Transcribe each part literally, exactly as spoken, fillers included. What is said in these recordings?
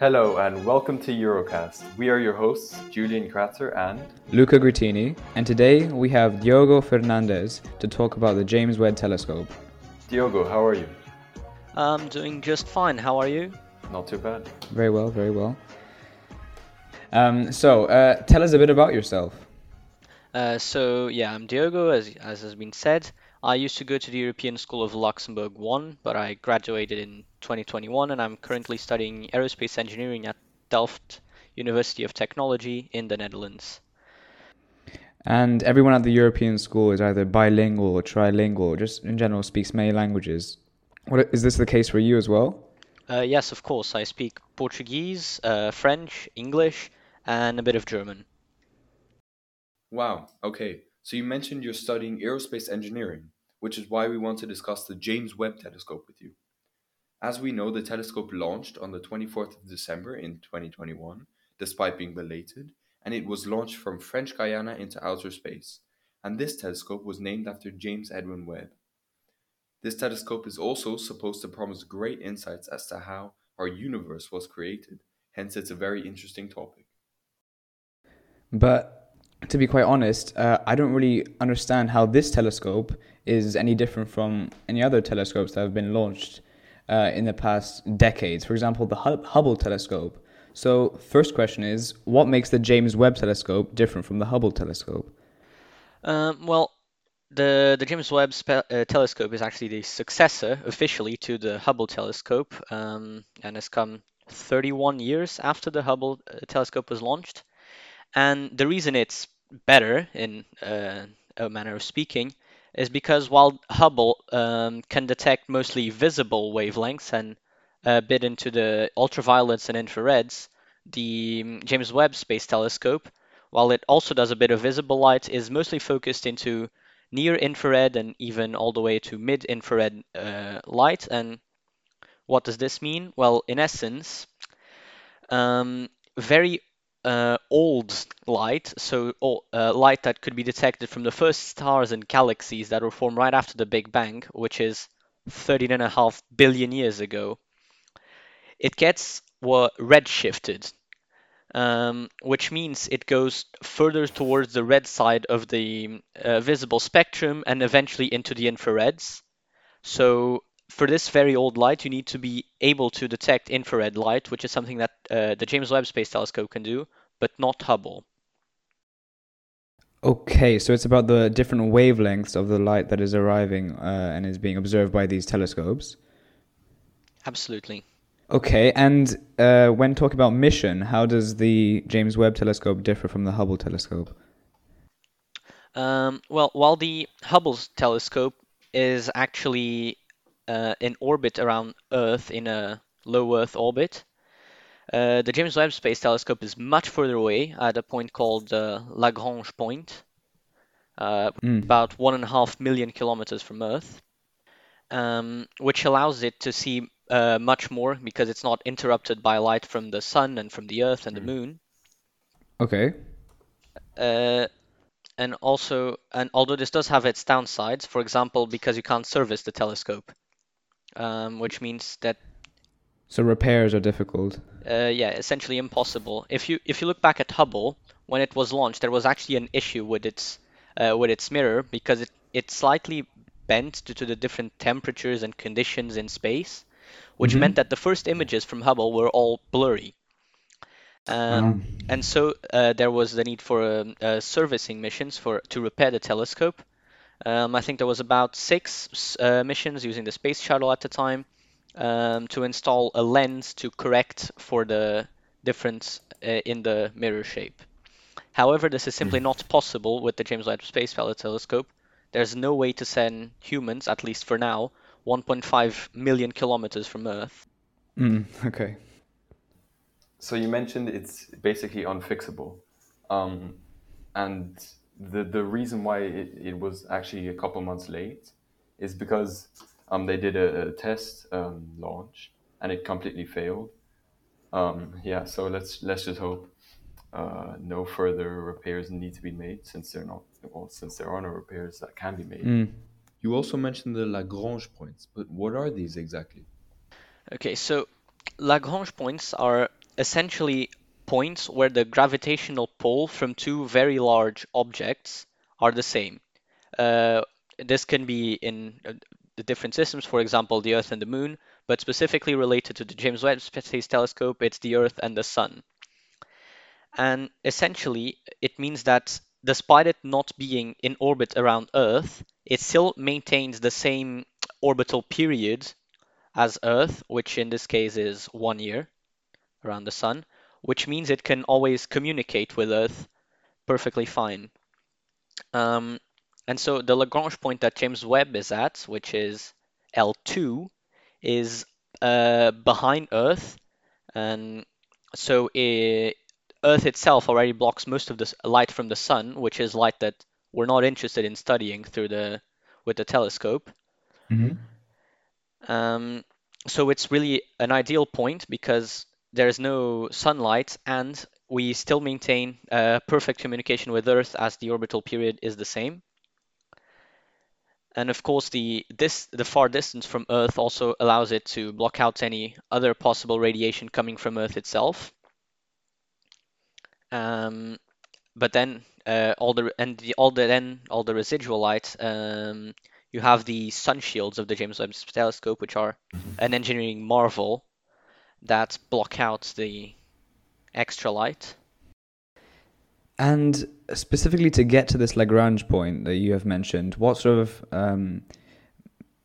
Hello and welcome to Eurocast. We are your hosts, Julian Kratzer and Luca Grittini, and today we have Diogo Fernandes to talk about the James Webb Telescope. Diogo, how are you? I'm doing just fine. How are you? Not too bad. Very well, very well. Um, so, uh, tell us a bit about yourself. Uh, so, yeah, I'm Diogo, as, as has been said. I used to go to the European School of Luxembourg one, but I graduated in twenty twenty-one and I'm currently studying aerospace engineering at Delft University of Technology in the Netherlands. And everyone at the European School is either bilingual or trilingual, or just in general speaks many languages. What, is this the case for you as well? Uh, yes, of course. I speak Portuguese, uh, French, English, and a bit of German. Wow, okay. So you mentioned you're studying aerospace engineering, which is why we want to discuss the James Webb Telescope with you. As we know, the telescope launched on the twenty-fourth of December in twenty twenty-one, despite being belated, and it was launched from French Guiana into outer space. And this telescope was named after James Edwin Webb. This telescope is also supposed to promise great insights as to how our universe was created, hence it's a very interesting topic. But to be quite honest, uh, I don't really understand how this telescope is any different from any other telescopes that have been launched Uh, in the past decades, for example, the Hub- Hubble telescope. So, first question is, what makes the James Webb telescope different from the Hubble telescope? Um, well, the, the James Webb spe- uh, telescope is actually the successor, officially, to the Hubble telescope, um, and has come thirty-one years after the Hubble uh, telescope was launched. And the reason it's better, in uh, a manner of speaking, is because while Hubble um, can detect mostly visible wavelengths and a bit into the ultraviolets and infrareds, the James Webb Space Telescope, while it also does a bit of visible light, is mostly focused into near-infrared and even all the way to mid-infrared uh, light. And what does this mean? Well, in essence, um, very Uh, old light, so uh, light that could be detected from the first stars and galaxies that were formed right after the Big Bang, which is thirteen and a half billion years ago, it gets well, redshifted, um, which means it goes further towards the red side of the uh, visible spectrum and eventually into the infrareds. So for this very old light, you need to be able to detect infrared light, which is something that uh, the James Webb Space Telescope can do, but not Hubble. Okay, so it's about the different wavelengths of the light that is arriving uh, and is being observed by these telescopes. Absolutely. Okay, and uh, when talking about mission, how does the James Webb Telescope differ from the Hubble Telescope? Um, well, while the Hubble Telescope is actually Uh, in orbit around Earth in a low Earth orbit, Uh, the James Webb Space Telescope is much further away at a point called uh, Lagrange point, uh, mm. about one and a half million kilometers from Earth, um, which allows it to see uh, much more because it's not interrupted by light from the sun and from the Earth and mm. the moon. Okay. Uh, and also, and although this does have its downsides, for example, because you can't service the telescope. Um, which means that so repairs are difficult. Uh, yeah, essentially impossible. If you if you look back at Hubble when it was launched, there was actually an issue with its uh, with its mirror because it, it slightly bent due to the different temperatures and conditions in space, which mm-hmm. meant that the first images from Hubble were all blurry. Um, um. And so uh, there was the need for uh, uh, servicing missions for to repair the telescope. Um, I think there was about six uh, missions using the space shuttle at the time um, to install a lens to correct for the difference uh, in the mirror shape. However, this is simply not possible with the James Webb Space Telescope. There's no way to send humans, at least for now, one point five million kilometers from Earth. Mm, okay. So you mentioned it's basically unfixable. Um, and... The the reason why it, it was actually a couple months late is because um they did a, a test um, launch and it completely failed. Um, yeah, so let's let's just hope uh, no further repairs need to be made since they're not well, since there are no repairs that can be made. Mm. You also mentioned the Lagrange points, but what are these exactly? Okay, so Lagrange points are essentially points where the gravitational pull from two very large objects are the same. Uh, this can be in uh, the different systems, for example, the Earth and the Moon, but specifically related to the James Webb Space Telescope, it's the Earth and the Sun. And essentially, it means that despite it not being in orbit around Earth, it still maintains the same orbital period as Earth, which in this case is one year around the Sun, which means it can always communicate with Earth perfectly fine. Um, and so the Lagrange point that James Webb is at, which is L two, is uh, behind Earth, and so it, Earth itself already blocks most of the light from the Sun, which is light that we're not interested in studying through the with the telescope. Mm-hmm. Um, so it's really an ideal point because there is no sunlight, and we still maintain uh, perfect communication with Earth as the orbital period is the same. And of course, the this the far distance from Earth also allows it to block out any other possible radiation coming from Earth itself. Um, but then uh, all the and the, all the then all the residual light. Um, you have the sun shields of the James Webb Telescope, which are an engineering marvel that block out the extra light. And specifically to get to this Lagrange point that you have mentioned, what sort of um,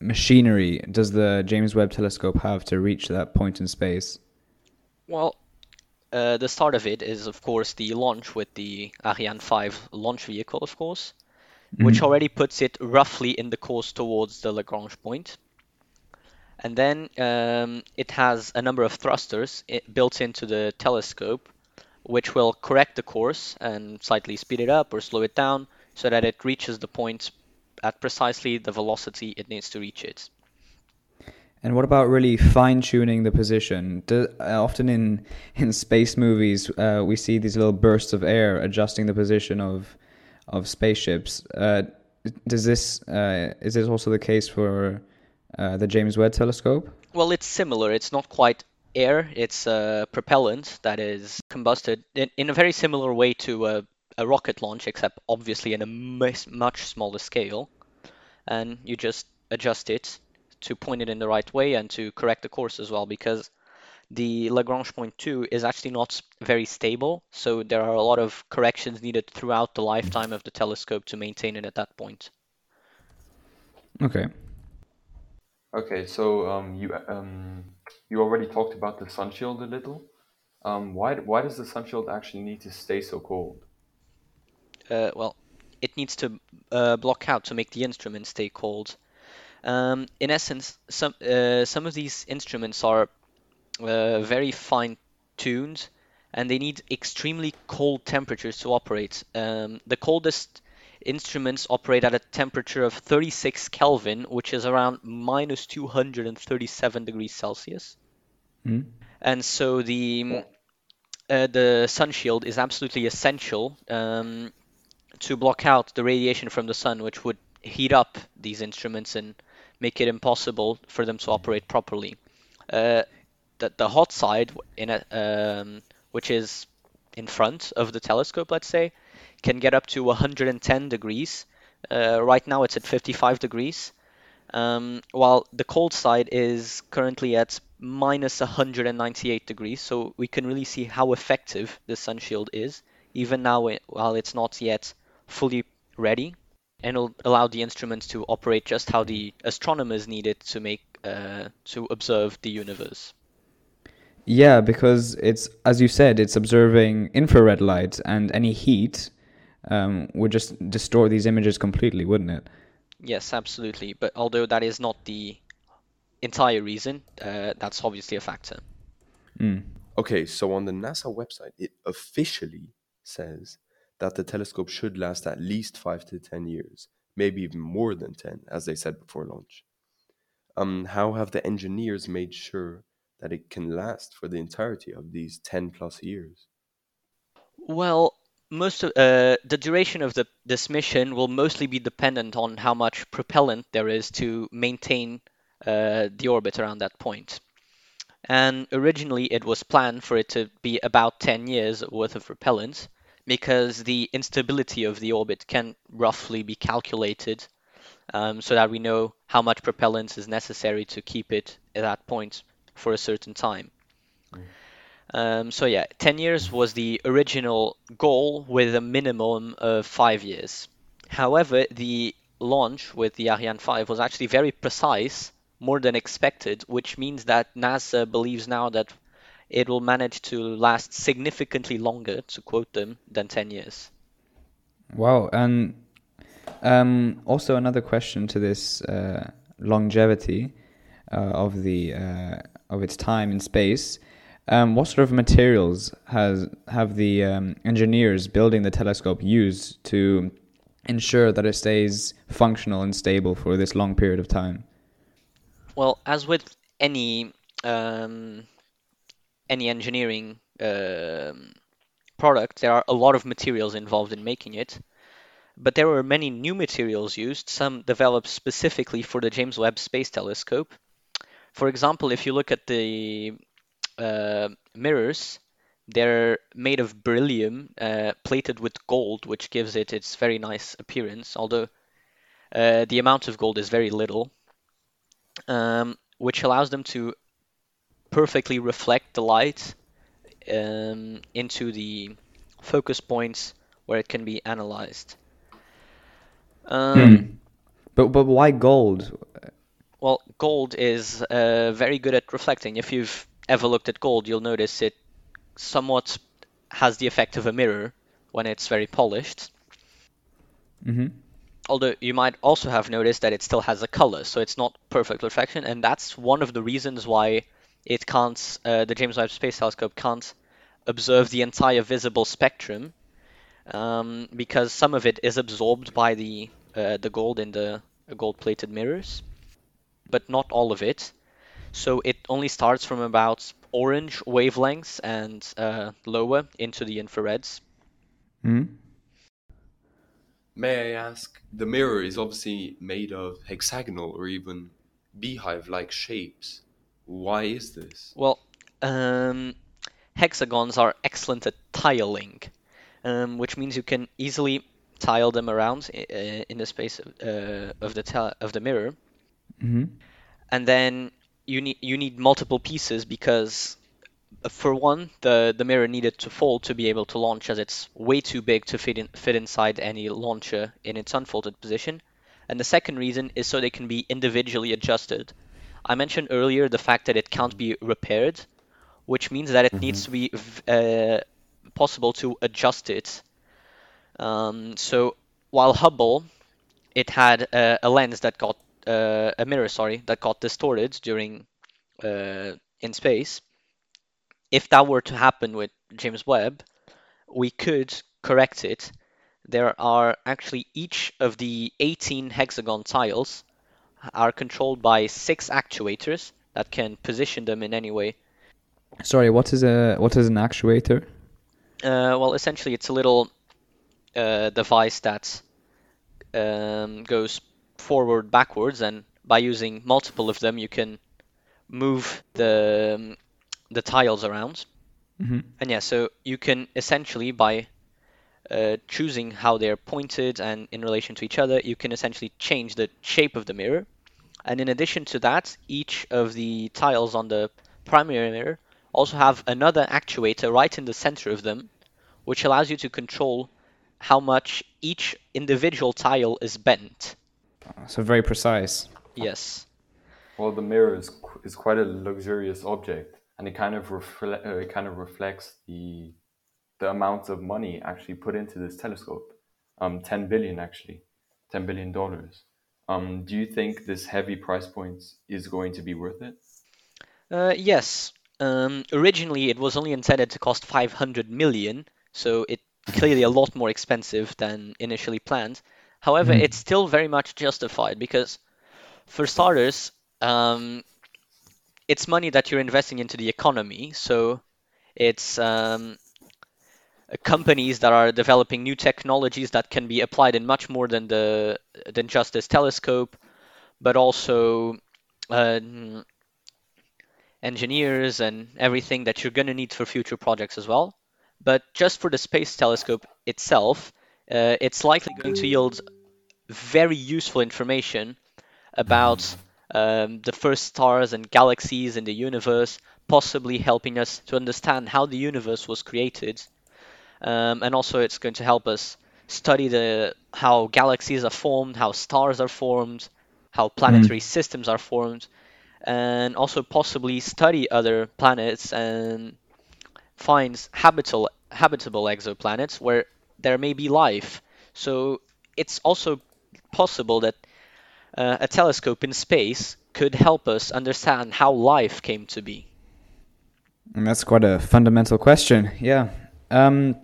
machinery does the James Webb Telescope have to reach that point in space? Well, uh, the start of it is, of course, the launch with the Ariane five launch vehicle, of course, mm-hmm. which already puts it roughly in the course towards the Lagrange point. And then um, it has a number of thrusters built into the telescope, which will correct the course and slightly speed it up or slow it down so that it reaches the point at precisely the velocity it needs to reach it. And what about really fine-tuning the position? Do, uh, often in, in space movies, uh, we see these little bursts of air adjusting the position of of spaceships. Uh, does this uh, is this also the case for Uh, the James Webb Telescope? Well, it's similar. It's not quite air. It's uh, propellant that is combusted in, in a very similar way to a, a rocket launch, except obviously in a much, much smaller scale. And you just adjust it to point it in the right way and to correct the course as well, because the Lagrange point two is actually not very stable. So there are a lot of corrections needed throughout the lifetime of the telescope to maintain it at that point. Okay. Okay, so um, you um, you already talked about the sun shield a little. Um, why why does the sun shield actually need to stay so cold? Uh, well, it needs to uh, block out to make the instrument stay cold. Um, in essence, some uh, some of these instruments are uh, very fine-tuned, and they need extremely cold temperatures to operate. Um, the coldest instruments operate at a temperature of thirty-six Kelvin, which is around minus two hundred thirty-seven degrees Celsius. Mm. And so the uh, the sun shield is absolutely essential um, to block out the radiation from the sun, which would heat up these instruments and make it impossible for them to operate properly. Uh, the, the hot side, in a, um, which is in front of the telescope, let's say, can get up to one hundred ten degrees. Uh, right now it's at fifty-five degrees, um, while the cold side is currently at minus one hundred ninety-eight degrees. So we can really see how effective the sun shield is, even now it, while it's not yet fully ready, and it'll allow the instruments to operate just how the astronomers need it to make uh, to observe the universe. Yeah, because it's, as you said, it's observing infrared light, and any heat um, would just distort these images completely, wouldn't it? Yes, absolutely. But although that is not the entire reason, uh, that's obviously a factor. Mm. Okay, so on the NASA website, it officially says that the telescope should last at least five to ten years, maybe even more than ten, as they said before launch. Um, how have the engineers made sure that it can last for the entirety of these ten plus years? Well, most of uh, the duration of the, this mission will mostly be dependent on how much propellant there is to maintain uh, the orbit around that point. And originally it was planned for it to be about ten years worth of repellent, because the instability of the orbit can roughly be calculated um, so that we know how much propellant is necessary to keep it at that point for a certain time. Mm. Um, so yeah, ten years was the original goal with a minimum of five years. However, the launch with the Ariane five was actually very precise, more than expected, which means that NASA believes now that it will manage to last significantly longer, to quote them, than ten years. Wow. And um, also another question to this uh, longevity uh, of the uh, of its time in space. Um, what sort of materials has have the um, engineers building the telescope used to ensure that it stays functional and stable for this long period of time? Well, as with any um, any engineering uh, product, there are a lot of materials involved in making it. But there were many new materials used, some developed specifically for the James Webb Space Telescope. For example, if you look at the uh, mirrors, they're made of beryllium, uh, plated with gold, which gives it its very nice appearance, although uh, the amount of gold is very little. Um, which allows them to perfectly reflect the light um, into the focus points where it can be analyzed. Um, mm. But but why gold? Well, gold is uh, very good at reflecting. If you've ever looked at gold, you'll notice it somewhat has the effect of a mirror when it's very polished. Mm-hmm. Although you might also have noticed that it still has a color, so it's not perfect reflection, and that's one of the reasons why it can't, uh, the James Webb Space Telescope can't observe the entire visible spectrum, um, because some of it is absorbed by the uh, the gold in the gold-plated mirrors, but not all of it. So it only starts from about orange wavelengths and uh, lower into the infrareds. Mm-hmm. May I ask, the mirror is obviously made of hexagonal or even beehive-like shapes. Why is this? Well, um, hexagons are excellent at tiling, um, which means you can easily tile them around in the space of, uh, of the te- of the mirror. Mm-hmm. And then you need you need multiple pieces because, for one, the, the mirror needed to fold to be able to launch, as it's way too big to fit in, fit inside any launcher in its unfolded position. And the second reason is so they can be individually adjusted. I mentioned earlier the fact that it can't be repaired, which means that it mm-hmm. needs to be uh, possible to adjust it. Um, so while Hubble, it had uh, a lens that got uh, a mirror, sorry, that got distorted during uh, in space. If that were to happen with James Webb, we could correct it. There are actually each of the eighteen hexagon tiles are controlled by six actuators that can position them in any way. Sorry, what is a what is an actuator? Uh, well, essentially, it's a little uh, device that um, goes forward, backwards, and by using multiple of them, you can move the um, the tiles around. Mm-hmm. And yeah, so you can essentially, by uh, choosing how they're pointed and in relation to each other, you can essentially change the shape of the mirror. And in addition to that, each of the tiles on the primary mirror also have another actuator right in the center of them, which allows you to control how much each individual tile is bent. So very precise. Yes. Well, the mirror is, is quite a luxurious object. And it kind of refle- uh, it kind of reflects the the amount of money actually put into this telescope, um, ten billion actually, ten billion dollars. Um, do you think this heavy price point is going to be worth it? Uh, yes. Um, originally, it was only intended to cost five hundred million, so it's clearly a lot more expensive than initially planned. However, mm-hmm. it's still very much justified because, for starters, um. it's money that you're investing into the economy, so it's um, companies that are developing new technologies that can be applied in much more than the than just this telescope, but also uh, engineers and everything that you're going to need for future projects as well. But just for the space telescope itself, uh, it's likely going to yield very useful information about um, the first stars and galaxies in the universe, possibly helping us to understand how the universe was created. Um, and also it's going to help us study the how galaxies are formed, how stars are formed, how planetary mm. systems are formed, and also possibly study other planets and finds habitable habitable exoplanets where there may be life. So it's also possible that uh, a telescope in space could help us understand how life came to be. And that's quite a fundamental question, yeah. Um,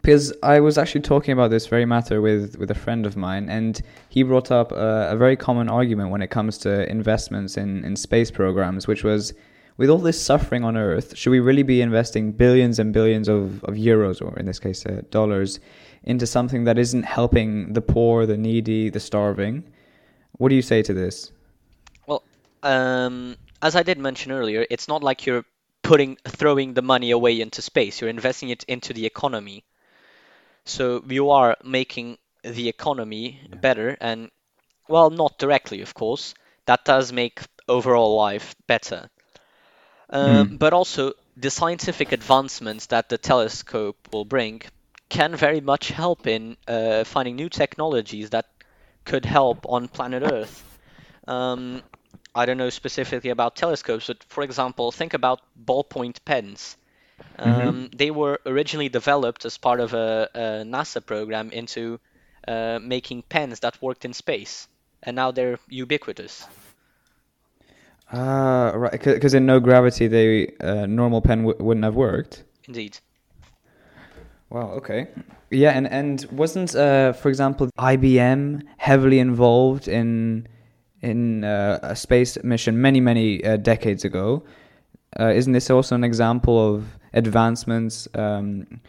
because I was actually talking about this very matter with, with a friend of mine, and he brought up a, a very common argument when it comes to investments in, in space programs, which was, with all this suffering on Earth, should we really be investing billions and billions of, of euros, or in this case, uh, dollars, into something that isn't helping the poor, the needy, the starving? What do you say to this? Well, um, as I did mention earlier, it's not like you're putting throwing the money away into space. You're investing it into the economy. So you are making the economy yeah. better, and, well, not directly, of course. That does make overall life better. Um, mm. But also, the scientific advancements that the telescope will bring can very much help in uh, finding new technologies that could help on planet Earth. Um, I don't know specifically about telescopes, but for example, think about ballpoint pens. Um, mm-hmm. They were originally developed as part of a, a NASA program into uh, making pens that worked in space, and now they're ubiquitous. Ah, uh, right. Because in no gravity, the uh, normal pen w- wouldn't have worked. Indeed. Wow. Okay. Yeah, and and wasn't, uh, for example, I B M heavily involved in in uh, a space mission many many uh, decades ago? Uh, isn't this also an example of advancements um,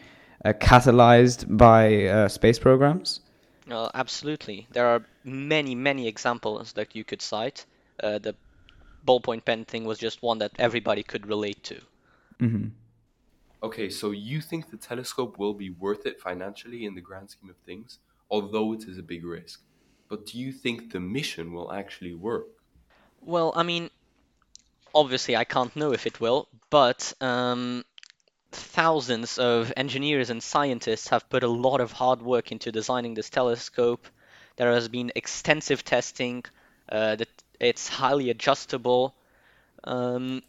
uh, catalyzed by uh, space programs? Well, absolutely. There are many many examples that you could cite. Uh, the ballpoint pen thing was just one that everybody could relate to. Mm-hmm. Okay, so you think the telescope will be worth it financially in the grand scheme of things, although it is a big risk. But do you think the mission will actually work? Well, I mean, obviously I can't know if it will, but um, thousands of engineers and scientists have put a lot of hard work into designing this telescope. There has been extensive testing. Uh, that it's highly adjustable, um,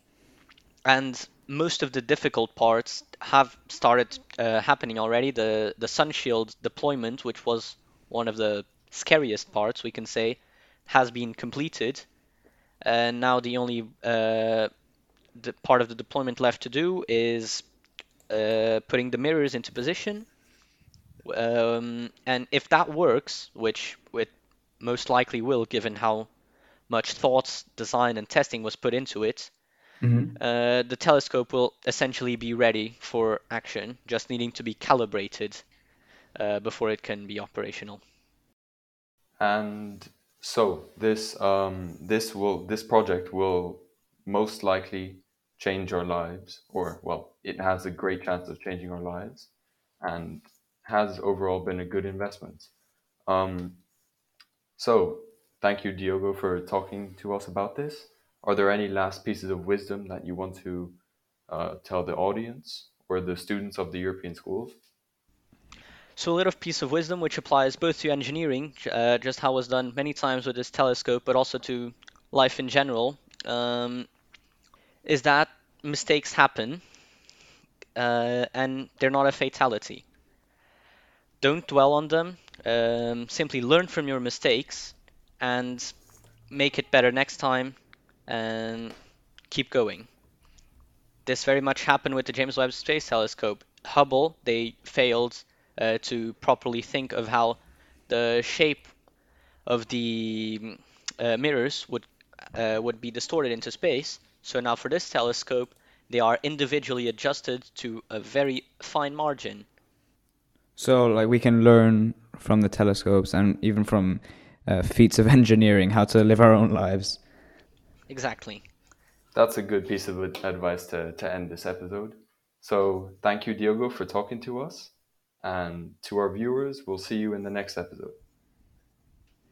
and most of the difficult parts have started uh, happening already. The the sun shield deployment, which was one of the scariest parts, we can say, has been completed, and now the only uh, the part of the deployment left to do is uh, putting the mirrors into position. Um, and if that works, which it most likely will, given how much thought, design, and testing was put into it, mm-hmm. uh, the telescope will essentially be ready for action, just needing to be calibrated uh, before it can be operational. And so this um, this will this project will most likely change our lives, or well, it has a great chance of changing our lives, and has overall been a good investment. Um, so. Thank you, Diogo, for talking to us about this. Are there any last pieces of wisdom that you want to uh, tell the audience or the students of the European schools? So a little piece of wisdom which applies both to engineering, uh, just how was done many times with this telescope, but also to life in general, um, is that mistakes happen uh, and they're not a fatality. Don't dwell on them. Um, simply learn from your mistakes and make it better next time, and keep going. This very much happened with the James Webb Space Telescope. Hubble, they failed uh, to properly think of how the shape of the uh, mirrors would uh, would be distorted into space. So now for this telescope, they are individually adjusted to a very fine margin. So like we can learn from the telescopes and even from Uh, feats of engineering, how to live our own lives. Exactly. That's a good piece of advice to, to end this episode. So thank you, Diogo, for talking to us. And to our viewers, we'll see you in the next episode.